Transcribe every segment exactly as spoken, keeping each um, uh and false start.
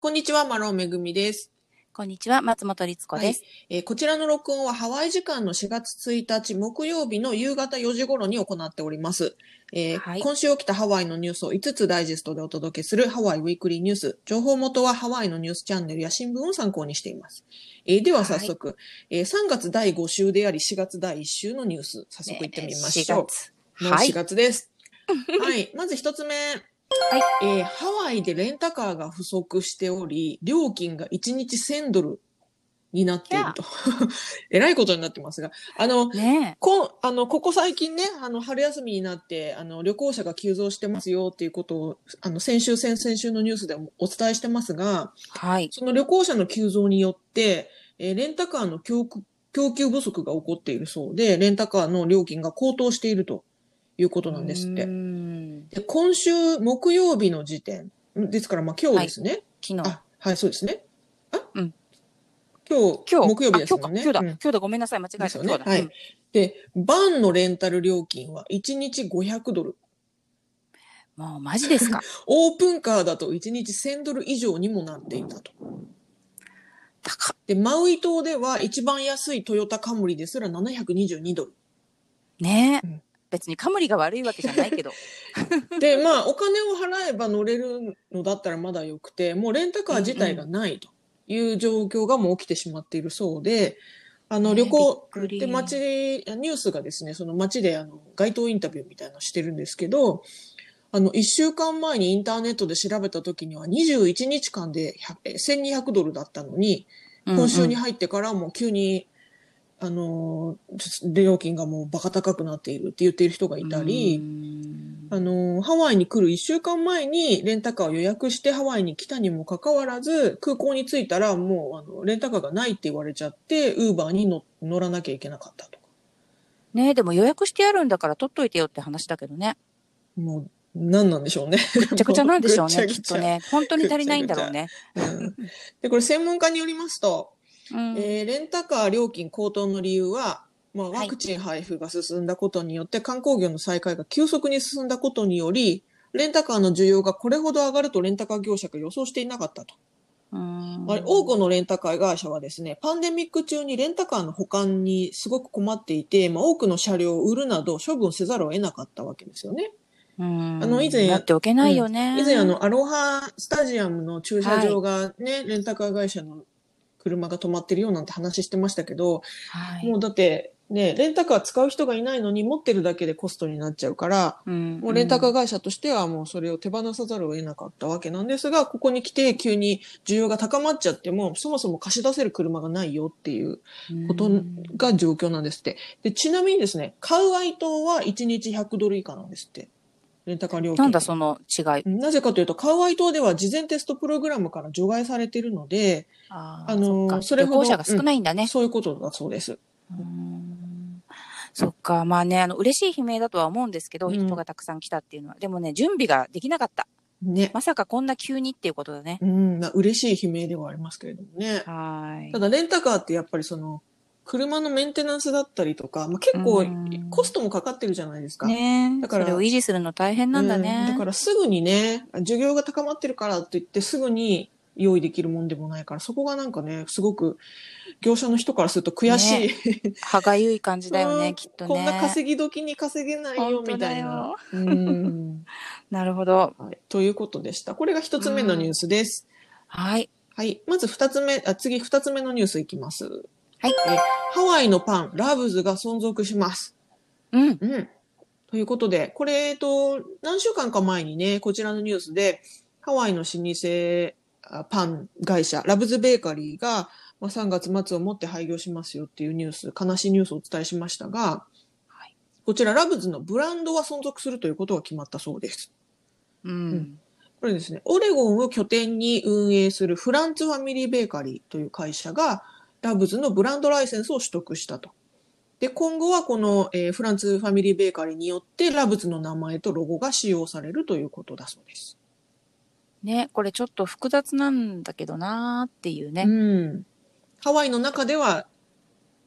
こんにちは、マロンめぐみです。こんにちは、松本律子です、はいえー。こちらの録音はハワイ時間のしがつついたち木曜日の夕方よじ頃に行っております、えーはい。今週起きたハワイのニュースをいつつダイジェストでお届けするハワイウィークリーニュース。情報元はハワイのニュースチャンネルや新聞を参考にしています。えー、では早速、はいえー、さんがつだいご週でありしがつだいいっ週のニュース、早速行ってみましょう。ね、しがつ。もうしがつです。はい、はい、まずひとつめ。はいえー、ハワイでレンタカーが不足しており、料金がいちにちせんドルになっていると。えらいことになってますが。あの、ね、こ、あの、ここ最近ね、あの、春休みになって、あの、旅行者が急増してますよっていうことを、あの、先週、先々週のニュースでもお伝えしてますが、はい。その旅行者の急増によって、えー、レンタカーの供給、供給不足が起こっているそうで、レンタカーの料金が高騰しているということなんですって。で今週木曜日の時点ですから、まあ、今日ですね、はい、昨日あはいそうですねあ、うん、今日今日木曜日ですもんね今日だ、うん、今日だごめんなさい間違えたそう、ね、今日だ、はいうん、でバンのレンタル料金はいちにちごひゃくドルもうマジですかオープンカーだといちにちせんドル以上にもなっていたと高っでマウイ島では一番安いトヨタカムリですらななひゃくにじゅうにドルねえ、うん別にカムリが悪いわけじゃないけどでまあお金を払えば乗れるのだったらまだよくてもうレンタカー自体がないという状況がもう起きてしまっているそうで、うんうん、あの旅行で街ニュースがですねその街であの街頭インタビューみたいなのしてるんですけどあのいっしゅうかんまえにインターネットで調べた時にはにじゅういちにちかんでせんにひゃくドルだったのに今週に入ってからもう急に、うんうんあの、料金がもうバカ高くなっているって言っている人がいたり、あの、ハワイに来るいっしゅうかんまえにレンタカーを予約してハワイに来たにもかかわらず、空港に着いたらもうあのレンタカーがないって言われちゃって、ウーバーに乗らなきゃいけなかったとか。ねえ、でも予約してやるんだから取っといてよって話だけどね。もう何なんでしょうね。ぐちゃぐちゃなんでしょうね、きっとね。本当に足りないんだろうね。うん、で、これ専門家によりますと、うんえー、レンタカー料金高騰の理由は、まあ、ワクチン配布が進んだことによって、はい、観光業の再開が急速に進んだことによりレンタカーの需要がこれほど上がるとレンタカー業者が予想していなかったとうん多くのレンタカー会社はですねパンデミック中にレンタカーの保管にすごく困っていて、まあ、多くの車両を売るなど処分せざるを得なかったわけですよねうんあの以前やっておけないよね、うん、以前あのアロハスタジアムの駐車場が、ねはい、レンタカー会社の車が止まってるよなんて話してましたけど、はい、もうだってねレンタカー使う人がいないのに持ってるだけでコストになっちゃうから、うんうん、もうレンタカー会社としてはもうそれを手放さざるを得なかったわけなんですがここに来て急に需要が高まっちゃってもそもそも貸し出せる車がないよっていうことが状況なんですって、うん、でちなみにですねカウアイ島はいちにちひゃくドル以下なんですってレンタカー料金なんだその違いなぜかというとカウアイ島では事前テストプログラムから除外されているのでああの そ, それほど旅行者が少ないんだね、うん、そういうことだそうですうんそっかまあねあの嬉しい悲鳴だとは思うんですけど、うん、人がたくさん来たっていうのはでもね準備ができなかった、ね、まさかこんな急にっていうことだねうん、まあ、嬉しい悲鳴ではありますけれどもねはいただレンタカーってやっぱりその車のメンテナンスだったりとか、まあ、結構コストもかかってるじゃないですか。ね、だからそれを維持するの大変なんだね、うん。だからすぐにね、需要が高まってるからといってすぐに用意できるもんでもないから、そこがなんかね、すごく業者の人からすると悔しい。ね、歯がゆい感じだよね、きっとね。こんな稼ぎ時に稼げないよみたいな。うんなるほど、はい。ということでした。これが一つ目のニュースです。はい。はい。まず二つ目、あ、次二つ目のニュースいきます。はい、えー、ハワイのパン、ラブズが存続します。うん。うん。ということで、これ、えっと、何週間か前にね、こちらのニュースで、ハワイの老舗パン会社、ラブズベーカリーが、まあ、さんがつまつをもって廃業しますよっていうニュース、悲しいニュースをお伝えしましたが、はい、こちらラブズのブランドは存続するということが決まったそうです。うん。うん、これですね、オレゴンを拠点に運営するフランツファミリーベーカリーという会社が、ラブズのブランドライセンスを取得したと。で、今後はこの、えー、フランツファミリーベーカリーによってラブズの名前とロゴが使用されるということだそうです。ね、これちょっと複雑なんだけどなーっていうね。うん。ハワイの中では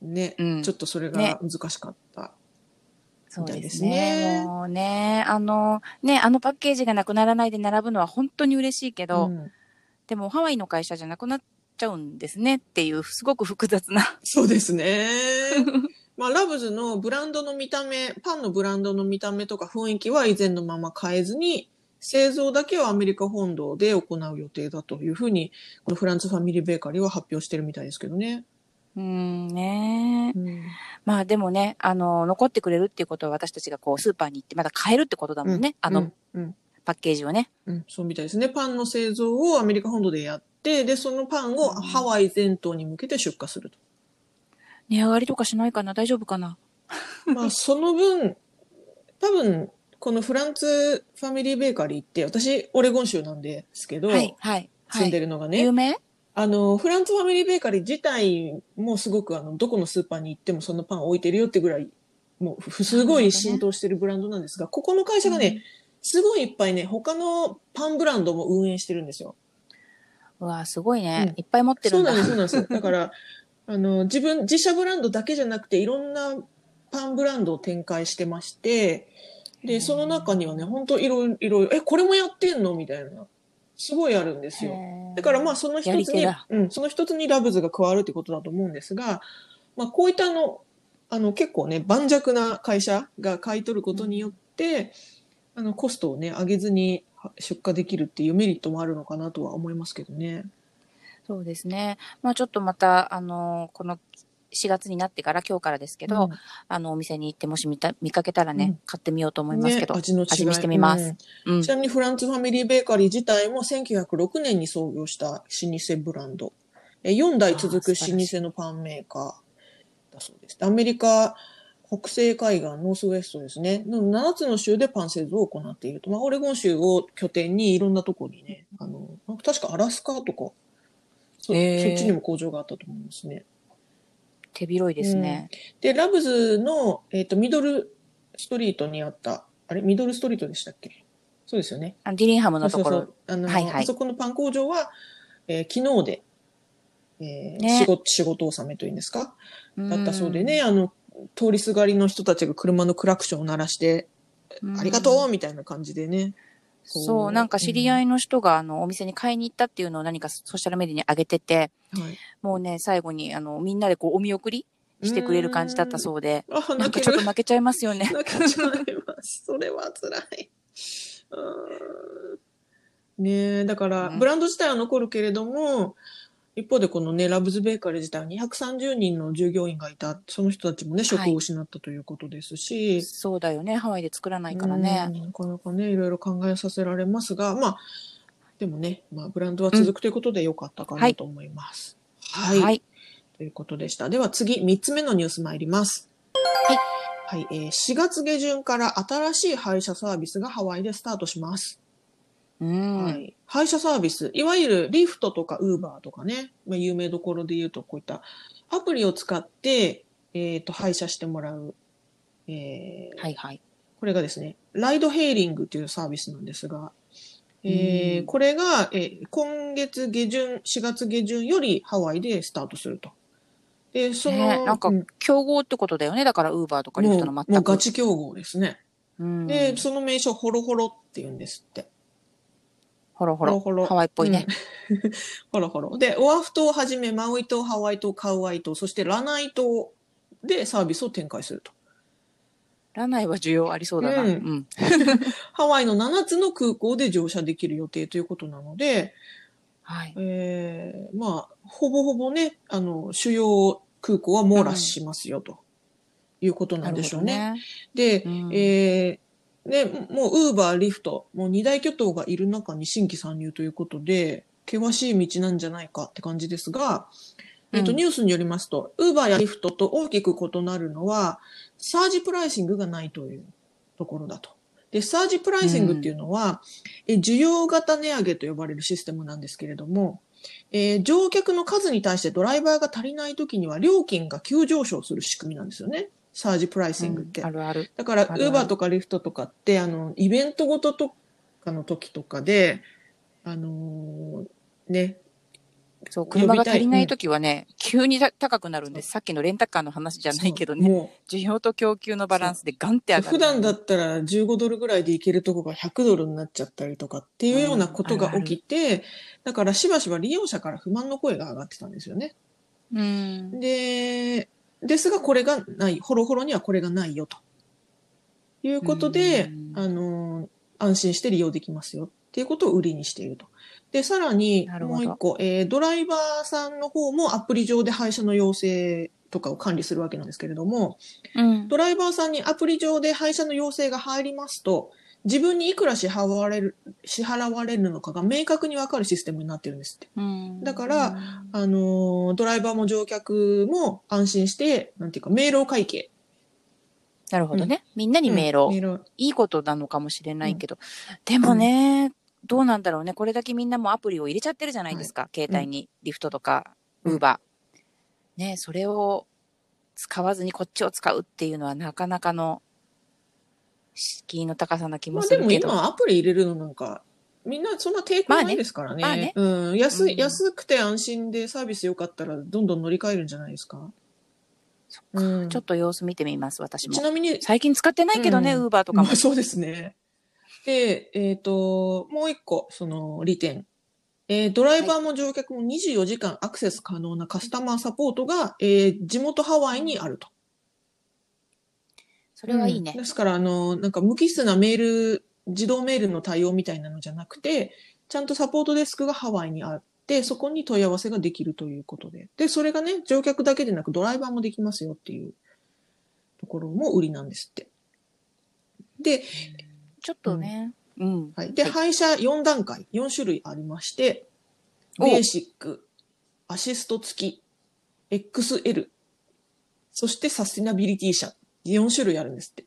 ね、うん、ちょっとそれが難しかった。ねそうですね。もうね、あの、ね、あのパッケージがなくならないで並ぶのは本当に嬉しいけど、うんでもハワイの会社じゃなくなっちゃうんですねっていう、すごく複雑な。そうですね。まあ、ラブズのブランドの見た目、パンのブランドの見た目とか雰囲気は以前のまま変えずに、製造だけはアメリカ本土で行う予定だというふうに、このフランツファミリーベーカリーは発表してるみたいですけどね。うんね、うん、まあでもね、あの残ってくれるっていうことは、私たちがこうスーパーに行ってまだ買えるってことだもんね、うん、あの、うんうん、パッケージをね、うん、そうみたいですね。パンの製造をアメリカ本土でやって、でそのパンをハワイ全島に向けて出荷すると、うん、値上がりとかしないかな、大丈夫かな。まあその分多分このフランツファミリーベーカリーって、私オレゴン州なんですけど、はいはい、住んでるのがね、はい、有名、あのフランツファミリーベーカリー自体もすごく、あのどこのスーパーに行ってもそのパン置いてるよってぐらい、もうすごい浸透してるブランドなんですが、ここの会社がね、うん、すごいいっぱいね、他のパンブランドも運営してるんですよ。うわーすごいね、うん、いっぱい持ってるんだ。そうなんです、そうなんです。だからあの自分自社ブランドだけじゃなくて、いろんなパンブランドを展開してまして、でその中にはね、本当いろいろ、えこれもやってんのみたいな、すごいあるんですよ。だからまあその一つに、うん、その一つにラブズが加わるってことだと思うんですが、まあこういったあの、あの結構ね、盤石な会社が買い取ることによって、うん、あのコストをね、上げずに出荷できるっていうメリットもあるのかなとは思いますけどね。そうですね。まあちょっとまた、あの、このしがつになってから、今日からですけど、うん、あのお店に行ってもし 見, た見かけたらね、うん、買ってみようと思いますけど、ね、味の違い味見してみます、うんうん、ちなみにフランツファミリーベーカリー自体もせんきゅうひゃくろくねんに創業した老舗ブランド、よんだい続く老舗のパンメーカーだそうです。アメリカ北西海岸ノースウェストですねのななつの州でパン製造を行っていると、まあ、オレゴン州を拠点にいろんなところにね、あの確かアラスカとか そ,、えー、そっちにも工場があったと思いますね。手広いですね。うん、で、ラブズの、えっと、ミドルストリートにあった、あれミドルストリートでしたっけ？そうですよね。あ、ディリンハムのところ。そうそうそう、あの、はいはい、あそこのパン工場は、えー、昨日で、えーね、仕事、仕事納めというんですか？だったそうでね、あの、通りすがりの人たちが車のクラクションを鳴らして、ありがとうみたいな感じでね。そう、なんか知り合いの人が、あの、お店に買いに行ったっていうのを何かソーシャルメディアに上げてて、はい、もうね、最後に、あの、みんなでこう、お見送りしてくれる感じだったそうで、うなんかちょっと泣けちゃいますよね。泣けちゃいます。それは辛い。うんねえ、だから、うん、ブランド自体は残るけれども、一方でこのね、ラブズベーカリー自体はにひゃくさんじゅうにんの従業員がいた、その人たちもね、職を失ったということですし、はい、そうだよね、ハワイで作らないからね、なかなかね、いろいろ考えさせられますが、まあでもね、まあ、ブランドは続くということで良かったかなと思います、うん、はい、はいはい、ということでした。では次みっつめのニュース参ります。はい、はいえー、しがつ下旬から新しい配車サービスがハワイでスタートします。うんはい、配車サービス、いわゆるリフトとかウーバーとかね、まあ、有名どころで言うとこういったアプリを使って、えー、と配車してもらう、えーはいはい、これがですね、ライドヘイリングというサービスなんですが、えー、これが、えー、今月下旬、しがつ下旬よりハワイでスタートすると。でその、ね、なんか競合ってことだよね。だからウーバーとかリフトの全くもうガチ競合ですね。うんでその名称ホロホロって言うんですって。ほろほろ。ほろほろハワイっぽいね。うん、ほろほろ。で、オアフ島をはじめ、マウイ島、ハワイ島、カウアイ島、そしてラナイ島でサービスを展開すると。ラナイは需要ありそうだな。うんうん、ハワイのななつの空港で乗車できる予定ということなので、はいえー、まあ、ほぼほぼね、あの、主要空港は網羅しますよ、うん、ということなんでしょうね。なるほどね。で、うんえーね、もう、ウーバー、リフト、もう二大巨頭がいる中に新規参入ということで、険しい道なんじゃないかって感じですが、うん、えっと、ニュースによりますと、ウーバーやリフトと大きく異なるのは、サージプライシングがないというところだと。で、サージプライシングっていうのは、うん、え需要型値上げと呼ばれるシステムなんですけれども、えー、乗客の数に対してドライバーが足りないときには、料金が急上昇する仕組みなんですよね。サージプライシングって。うん、あるある。だから、ウーバーとかリフトとかって、あの、イベントごととかの時とかで、あのー、ね。そう、車が足りない時はね、急に高くなるんです。さっきのレンタカーの話じゃないけどね、需要と供給のバランスでガンって上がる。普段だったらじゅうごドルぐらいで行けるとこがひゃくドルになっちゃったりとかっていうようなことが起きて、うん、だからしばしば利用者から不満の声が上がってたんですよね。うん、で、ですがこれがない、ホロホロにはこれがないよということで、うん、あの安心して利用できますよっていうことを売りにしていると。で、さらにもう一個、えー、ドライバーさんの方もアプリ上で配車の要請とかを管理するわけなんですけれども、うん、ドライバーさんにアプリ上で配車の要請が入りますと、自分にいくら支払われる、支払われるのかが明確にわかるシステムになってるんですって。うん、だから、うん、あの、ドライバーも乗客も安心して、なんていうか、明朗会計。なるほどね。うん、みんなに明朗、うん。いいことなのかもしれないけど。うん、でもね、うんどうなんだろうね。これだけみんなもアプリを入れちゃってるじゃないですか。はい、携帯に、うん、リフトとか、ウーバー。ね、それを使わずにこっちを使うっていうのはなかなかの敷居の高さな気もするけど。まあでも今アプリ入れるのなんか、みんなそんな抵抗ないですからね。まあねまあねうん、安い、安くて安心でサービス良かったらどんどん乗り換えるんじゃないですか。そっか。うん、ちょっと様子見てみます、私も。ちなみに。最近使ってないけどね、ウーバーとかも。まあ、そうですね。で、えっと、もう一個、その利点、えー。ドライバーも乗客もにじゅうよじかんアクセス可能なカスタマーサポートが、はいえー、地元ハワイにあると。それはいいね。うん、ですから、あの、なんか無機質なメール、自動メールの対応みたいなのじゃなくて、ちゃんとサポートデスクがハワイにあって、そこに問い合わせができるということで。で、それがね、乗客だけでなくドライバーもできますよっていうところも売りなんですって。で、ちょっとね。うん。うん、はい。で、はい、配車よん段階、よん種類ありまして、ベーシック、アシスト付き、エックスエル、そしてサスティナビリティ車。よん種類あるんですって。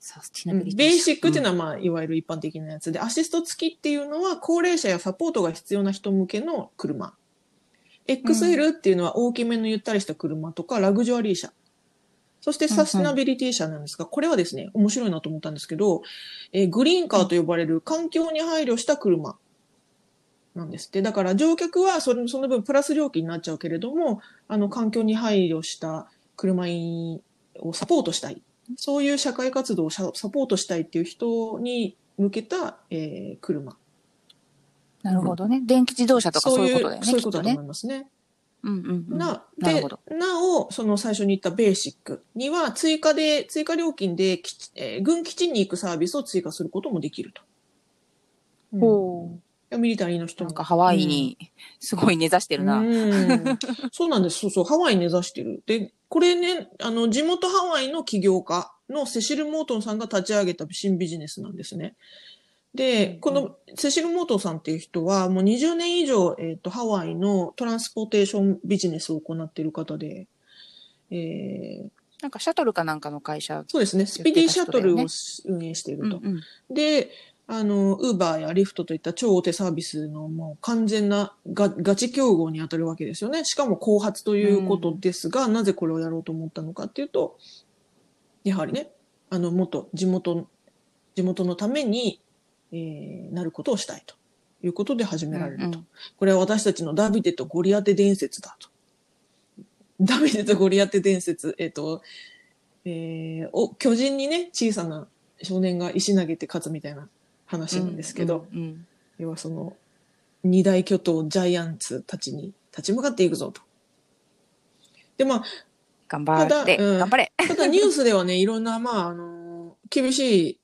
サスティナビリティ車。うん、ベーシックっていうのは、まあ、いわゆる一般的なやつで、うん、アシスト付きっていうのは、高齢者やサポートが必要な人向けの車。エックスエル っていうのは、大きめのゆったりした車とか、ラグジュアリー車。そしてサスティナビリティ車なんですが、うんうん、これはですね、面白いなと思ったんですけど、えー、グリーンカーと呼ばれる環境に配慮した車なんですって。だから乗客はそれその分プラス料金になっちゃうけれども、あの環境に配慮した車をサポートしたい。そういう社会活動をサポートしたいっていう人に向けた、えー、車。なるほどね、うん。電気自動車とかそういうことだよね。そういう、そういうことだと思いますね。うんうんうん、な、で、なお、その最初に言ったベーシックには追加で、追加料金で、えー、軍基地に行くサービスを追加することもできると。うん、ほう。ミリタリーの人も。なんかハワイにすごい根ざしてるな。うんうん、そうなんです。そうそう。ハワイに根ざしてる。で、これね、あの、地元ハワイの起業家のセシル・モートンさんが立ち上げた新ビジネスなんですね。で、このセシル・モートンさんっていう人はもうにじゅうねん以上、えっと、ハワイのトランスポーテーションビジネスを行っている方で、えー、なんかシャトルかなんかの会社、ね。そうですね。スピディシャトルを運営していると。うんうん、で、あの、ウーバーやリフトといった超大手サービスのもう完全な ガ, ガチ競合に当たるわけですよね。しかも後発ということですが、うん、なぜこれをやろうと思ったのかっていうと、やはりね、あの、もっと地元、地元のために、えー、なることをしたいということで始められると、うんうん。これは私たちのダビデとゴリアテ伝説だと。ダビデとゴリアテ伝説、えっ、ー、と、えー、お、巨人にね、小さな少年が石投げて勝つみたいな話なんですけど、うんうんうん、要はその、二大巨頭ジャイアンツたちに立ち向かっていくぞと。で、まあ、頑張って、うん、頑張れ。ただニュースではね、いろんな、まあ、あの、厳しい、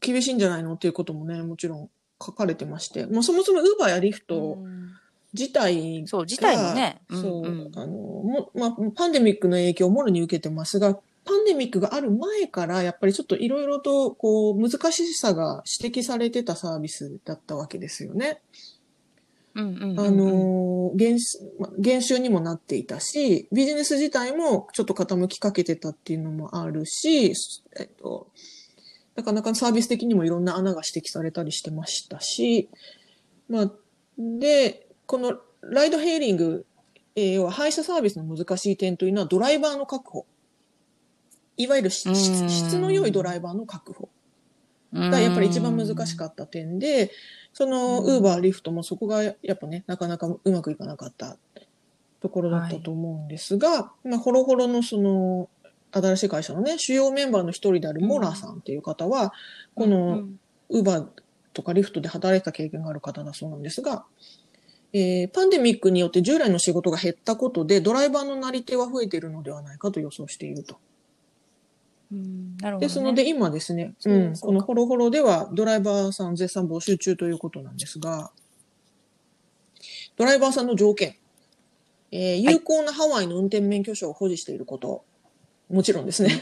厳しいんじゃないのっていうこともね、もちろん書かれてまして、もうそもそもウーバーやリフト自体が、そう、自体もね、そう、うんうん、あの、も、まあ、パンデミックの影響をもろに受けてますが、パンデミックがある前から、やっぱりちょっといろいろと、こう、難しさが指摘されてたサービスだったわけですよね。うんうんうんうん、あの、減、減収にもなっていたし、ビジネス自体もちょっと傾きかけてたっていうのもあるし、えっと、なかなかサービス的にもいろんな穴が指摘されたりしてましたし、まあ、で、このライドヘイリング、えー、要は配車サービスの難しい点というのはドライバーの確保。いわゆる質の良いドライバーの確保がやっぱり一番難しかった点で、そのウーバー、リフトもそこがやっぱね、なかなかうまくいかなかったとところだったと思うんですが、はいまあ、ホロホロのその新しい会社のね主要メンバーの一人であるモラさんっていう方は、うん、このウーバーとかリフトで働いた経験がある方だそうなんですが、えー、パンデミックによって従来の仕事が減ったことでドライバーのなり手は増えているのではないかと予想していると。うんなるほどね、ですので今ですね、うん、このホロホロではドライバーさん絶賛募集中ということなんですが、ドライバーさんの条件、えー、有効なハワイの運転免許証を保持していること、はい、もちろんですね、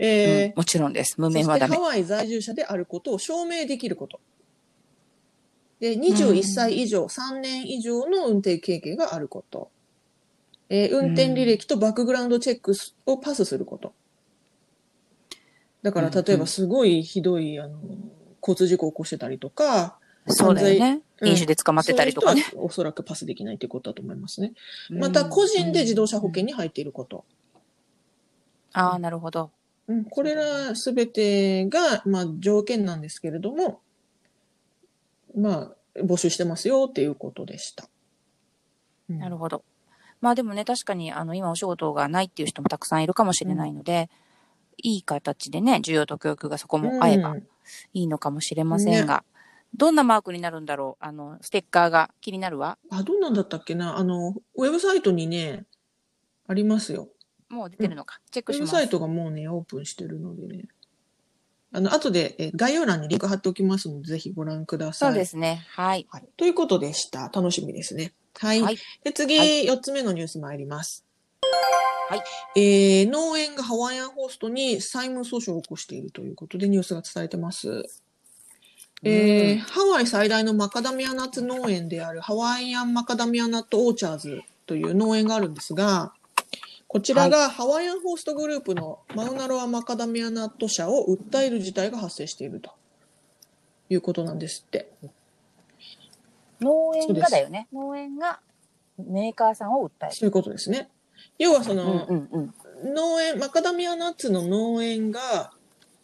えーうん、もちろんです。無免はダメ。そしてハワイ在住者であることを証明できること、でにじゅういっさい以上、うん、さんねん以上の運転経験があること、えー、運転履歴とバックグラウンドチェックをパスすること。だから例えばすごいひどい、うんうん、あの交通事故を起こしてたりとか、そうだよね、飲酒で捕まってたりとかね、うん、おそらくパスできないということだと思いますね。また個人で自動車保険に入っていること、うんうん、ああなるほど、うん、これらすべてが、まあ、条件なんですけれども、まあ募集してますよっていうことでした、うん、なるほど。まあでもね確かにあの今お仕事がないっていう人もたくさんいるかもしれないので、うんいい形でね、需要と供給がそこも合えばいいのかもしれませんが、うんね、どんなマークになるんだろう。あのステッカーが気になるわ。あ、どんなんだったっけな。あのウェブサイトにねありますよ。もう出てるのか、うん、チェックします。ウェブサイトがもうねオープンしてるのでね、あの後でえ概要欄にリンク貼っておきますのでぜひご覧ください。そうですね、はい、はい、ということでした。楽しみですね。はい、はい、で次、はい、よっつめのニュース参ります。はいえー、農園がハワイアンホーストに債務訴訟を起こしているということでニュースが伝えてます、えーうん、ハワイ最大のマカダミアナッツ農園であるハワイアンマカダミアナットオーチャーズという農園があるんですが、こちらがハワイアンホーストグループのマウナロアマカダミアナット社を訴える事態が発生しているということなんですって。農園がだよね。農園がメーカーさんを訴えるということですね。要はその、うんうんうん、農園、マカダミアナッツの農園が、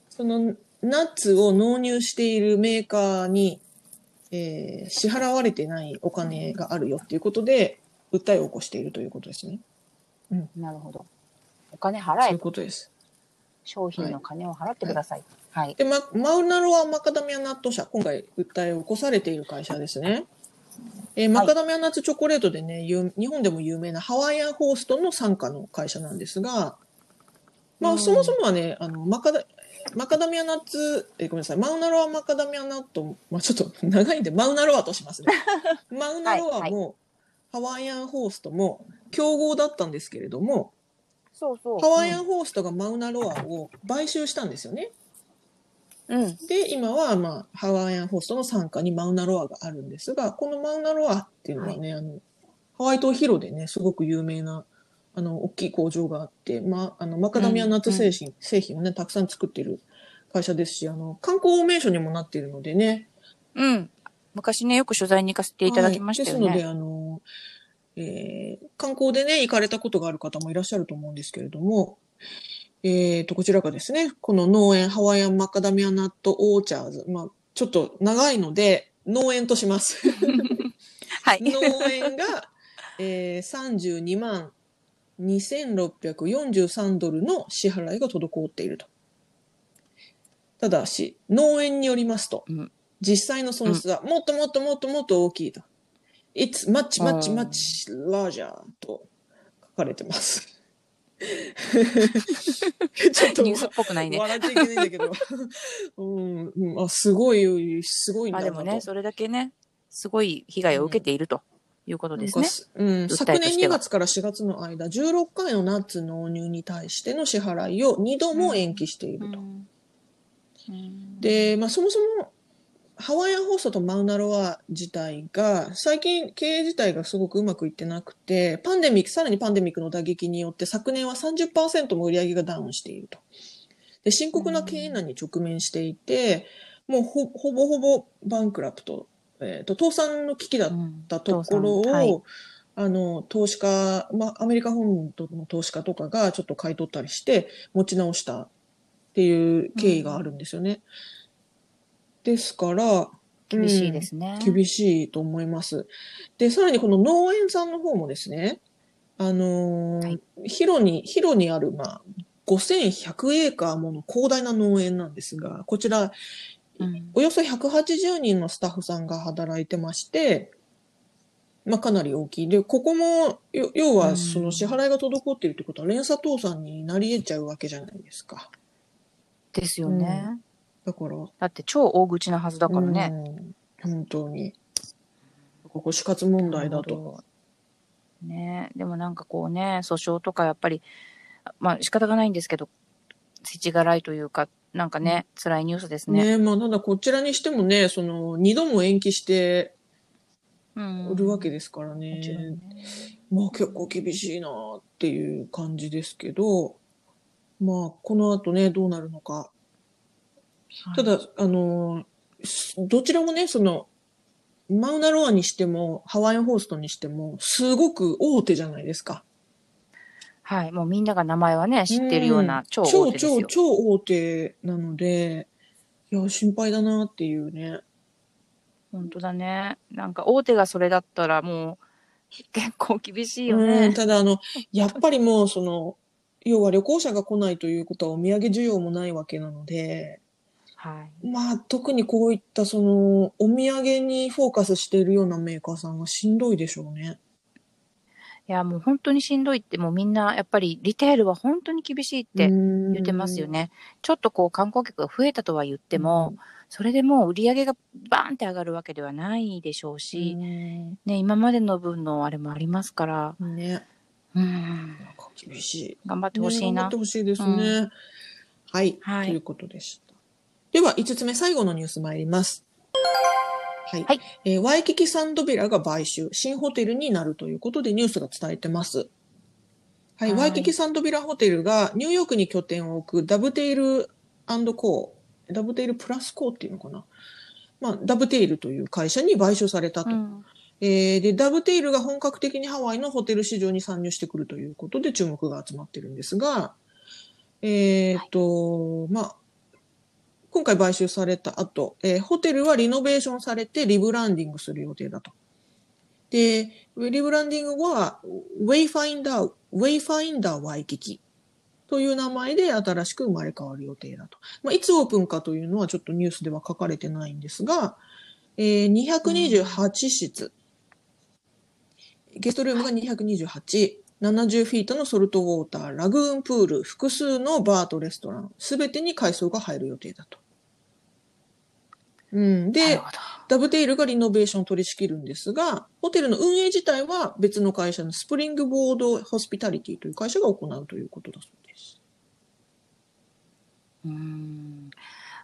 そのナッツを納入しているメーカーに、えー、支払われてないお金があるよっていうことで、訴えを起こしているということですね。うん、なるほど。お金払えと。そういうことです。商品の金を払ってください。はい。はい、で、ま、マウナロアマカダミアナット社、今回訴えを起こされている会社ですね。えー、マカダミアナッツチョコレートでね、はい、日本でも有名なハワイアンホーストの傘下の会社なんですが、まあ、そもそもはね、あのマカダ、マカダミアナッツ、えー、ごめんなさい、マウナロアマカダミアナット、まあ、ちょっと長いんでマウナロアとしますね。マウナロアもハワイアンホーストも競合だったんですけれども、そうそう、ハワイアンホーストがマウナロアを買収したんですよね。うん、で今は、まあ、ハワイアンホーストの傘下にマウナロアがあるんですが、このマウナロアっていうのはね、はい、あのハワイ島ヒロでねすごく有名なあの大きい工場があって、ま、あのマカダミアナッツ製品、うんうん、製品をねたくさん作ってる会社ですし、あの観光名所にもなっているのでね、うん、昔ねよく取材に行かせていただきましたよね、はい、ですのであの、えー、観光でね行かれたことがある方もいらっしゃると思うんですけれども、えーと、こちらがですね、この農園、ハワイアンマカダミアナットオーチャーズ。まあ、ちょっと長いので、農園とします。はい。農園が、えー、さんじゅうにまんにせんろっぴゃくよんじゅうさんドルの支払いが滞っていると。ただし、農園によりますと、うん、実際の損失は、もっともっともっともっと大きいと。It's much, much, much larger と書かれてます。ちょっとニュースっぽくないね。笑っちゃいけないんだけど、うん、あすごいすごいんだなと。まあでもね、それだけね、すごい被害を受けているということですね。うんうん、昨年にがつからしがつの間、じゅうろっかいのナッツ納入に対しての支払いをにども延期していると。うんうん、で、まあそもそもハワイアンホーストとマウナロア自体が最近経営自体がすごくうまくいってなくて、パンデミック、さらにパンデミックの打撃によって昨年は さんじゅっパーセント も売り上げがダウンしていると。で、深刻な経営難に直面していて、もう ほ, ほぼほぼバンクラプト、えー、と倒産の危機だったところを、うんはい、あの投資家、まあ、アメリカ本土の投資家とかがちょっと買い取ったりして持ち直したっていう経緯があるんですよね。うんですから厳しいですね、うん、厳しいと思います。で、さらにこの農園さんの方もですね、あのーはい、広に、広にある、まあ、ごせんひゃくエーカーもの広大な農園なんですが、こちら、うん、およそひゃくはちじゅうにんのスタッフさんが働いてまして、まあ、かなり大きい。で、ここも、要は、その支払いが滞っているということは、連鎖倒産になり得ちゃうわけじゃないですか。ですよね。うん、だから。だって超大口なはずだからね。うん、本当に。ここ死活問題だと。ね、でもなんかこうね、訴訟とかやっぱり、まあ仕方がないんですけど、世知辛いというか、なんかね、辛いニュースですね。ね、まあただこちらにしてもね、その、二度も延期して、売るわけですからね。うん、まあ結構厳しいなっていう感じですけど、まあこの後ね、どうなるのか。はい、ただ、あの、どちらもね、その、マウナロアにしても、ハワイアンホーストにしても、すごく大手じゃないですか。はい。もうみんなが名前はね、知ってるような超大手ですよ。超、超、超大手なので、いや、心配だなっていうね。本当だね。なんか大手がそれだったらもう、結構厳しいよね。うん。ただあの、やっぱりもうその、要は旅行者が来ないということはお土産需要もないわけなので、はい、まあ特にこういったそのお土産にフォーカスしているようなメーカーさんはしんどいでしょうね。いやもう本当にしんどいってもうみんなやっぱりリテールは本当に厳しいって言ってますよね。ちょっとこう観光客が増えたとは言っても、それでもう売り上げがバーンって上がるわけではないでしょうし、ね、今までの分のあれもありますから。ね。うん。なんか厳しい。頑張ってほしいな。頑張ってほしいですね。うん、はい、はい。ということでした。では、五つ目、最後のニュース参ります。はい。はい、えー、ワイキキサンドビラが買収、新ホテルになるということでニュースが伝えてます。はい。はい、ワイキキサンドビラホテルがニューヨークに拠点を置くダブテイル&コー、ダブテイルプラスコーっていうのかな。まあ、ダブテイルという会社に買収されたと。うん、えー、で、ダブテイルが本格的にハワイのホテル市場に参入してくるということで注目が集まってるんですが、えっと、はい、まあ、今回買収された後、えー、ホテルはリノベーションされてリブランディングする予定だと。で、リブランディングは、ウェイファインダー、ウェイファインダーワイキキという名前で新しく生まれ変わる予定だと。まあ、いつオープンかというのはちょっとニュースでは書かれてないんですが、えー、にひゃくにじゅうはちしつ、うん、ゲストルームがにひゃくにじゅうはち、ななじゅうフィートのソルトウォーター、ラグーンプール、複数のバーとレストラン、すべてに改装が入る予定だと。うん、で、ダブテイルがリノベーションを取り仕切るんですが、ホテルの運営自体は別の会社のスプリングボードホスピタリティという会社が行うということだそうです。うーん、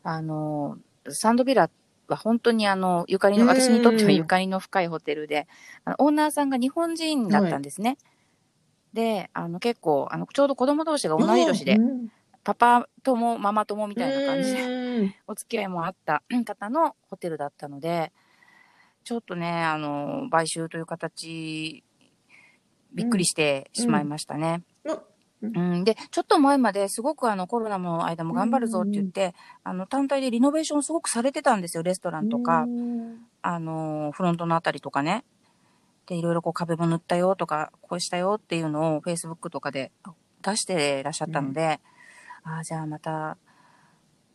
あの、サンドビラは本当にあの、ゆかりの、私にとってはゆかりの深いホテルで、あのオーナーさんが日本人だったんですね。はい、で、あの結構、あの、ちょうど子供同士が同い年で、パパともママともみたいな感じでお付き合いもあった方のホテルだったので、ちょっとね、あの、買収という形、びっくりしてしまいましたね。うんうん、で、ちょっと前まですごくあのコロナの間も頑張るぞって言って、あの、単体でリノベーションすごくされてたんですよ。レストランとか、あの、フロントのあたりとかね。で、いろいろこう壁も塗ったよとか、こうしたよっていうのを フェイスブック とかで出してらっしゃったので、うん、ああ、じゃあまた、っ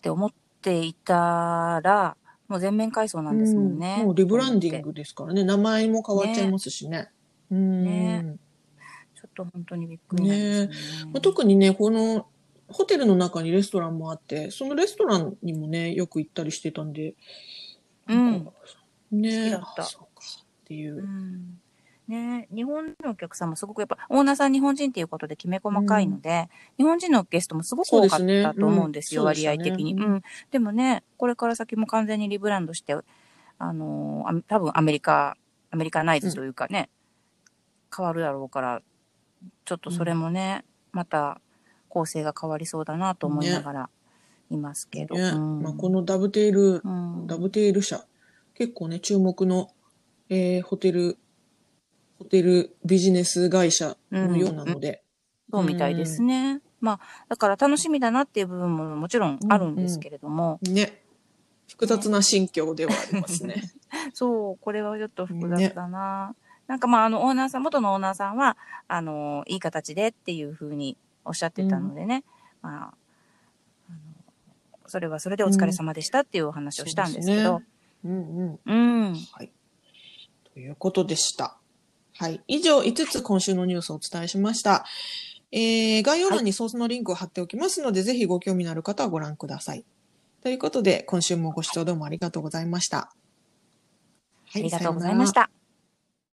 て思っていたら、もう全面改装なんですもんね。うん、もうリブランディングですからね。名前も変わっちゃいますしね。ね、うん、ね、ちょっと本当にびっくりですね。ね、まあ、特にね、このホテルの中にレストランもあって、そのレストランにもね、よく行ったりしてたんで。うん。ね、好きだった。そうか。っていう。うん、ね、日本のお客さんもすごくやっぱオーナーさん日本人っていうことできめ細かいので、うん、日本人のゲストもすごく多かったと思うんですよ、す、ね、うん、割合的に。う, ね、うん。でもね、これから先も完全にリブランドして、あのー、多分アメリカ、アメリカナイズというかね、うん、変わるだろうから、ちょっとそれもね、うん、また構成が変わりそうだなと思いながらいますけど。ね、うん、まあ、このダブテール、うん、ダブテール社、結構ね、注目の、えー、ホテル、ホテルビジネス会社のようなので。そうみたいですね。うん、まあ、だから楽しみだなっていう部分ももちろんあるんですけれども。うんうん、ね。複雑な心境ではありますね。そう、これはちょっと複雑だな。ね、なんかまああのオーナーさん、元のオーナーさんはあのいい形でっていう風におっしゃってたのでね、うん、まあ、あのそれはそれでお疲れ様でしたっていうお話をしたんですけど、うん、うんうん、うん、はい、ということでした。はい、以上いつつ今週のニュースをお伝えしました。えー、概要欄にソースのリンクを貼っておきますので、はい、ぜひご興味のある方はご覧ください。ということで今週もご視聴どうもありがとうございました。はい、ありがとうございました。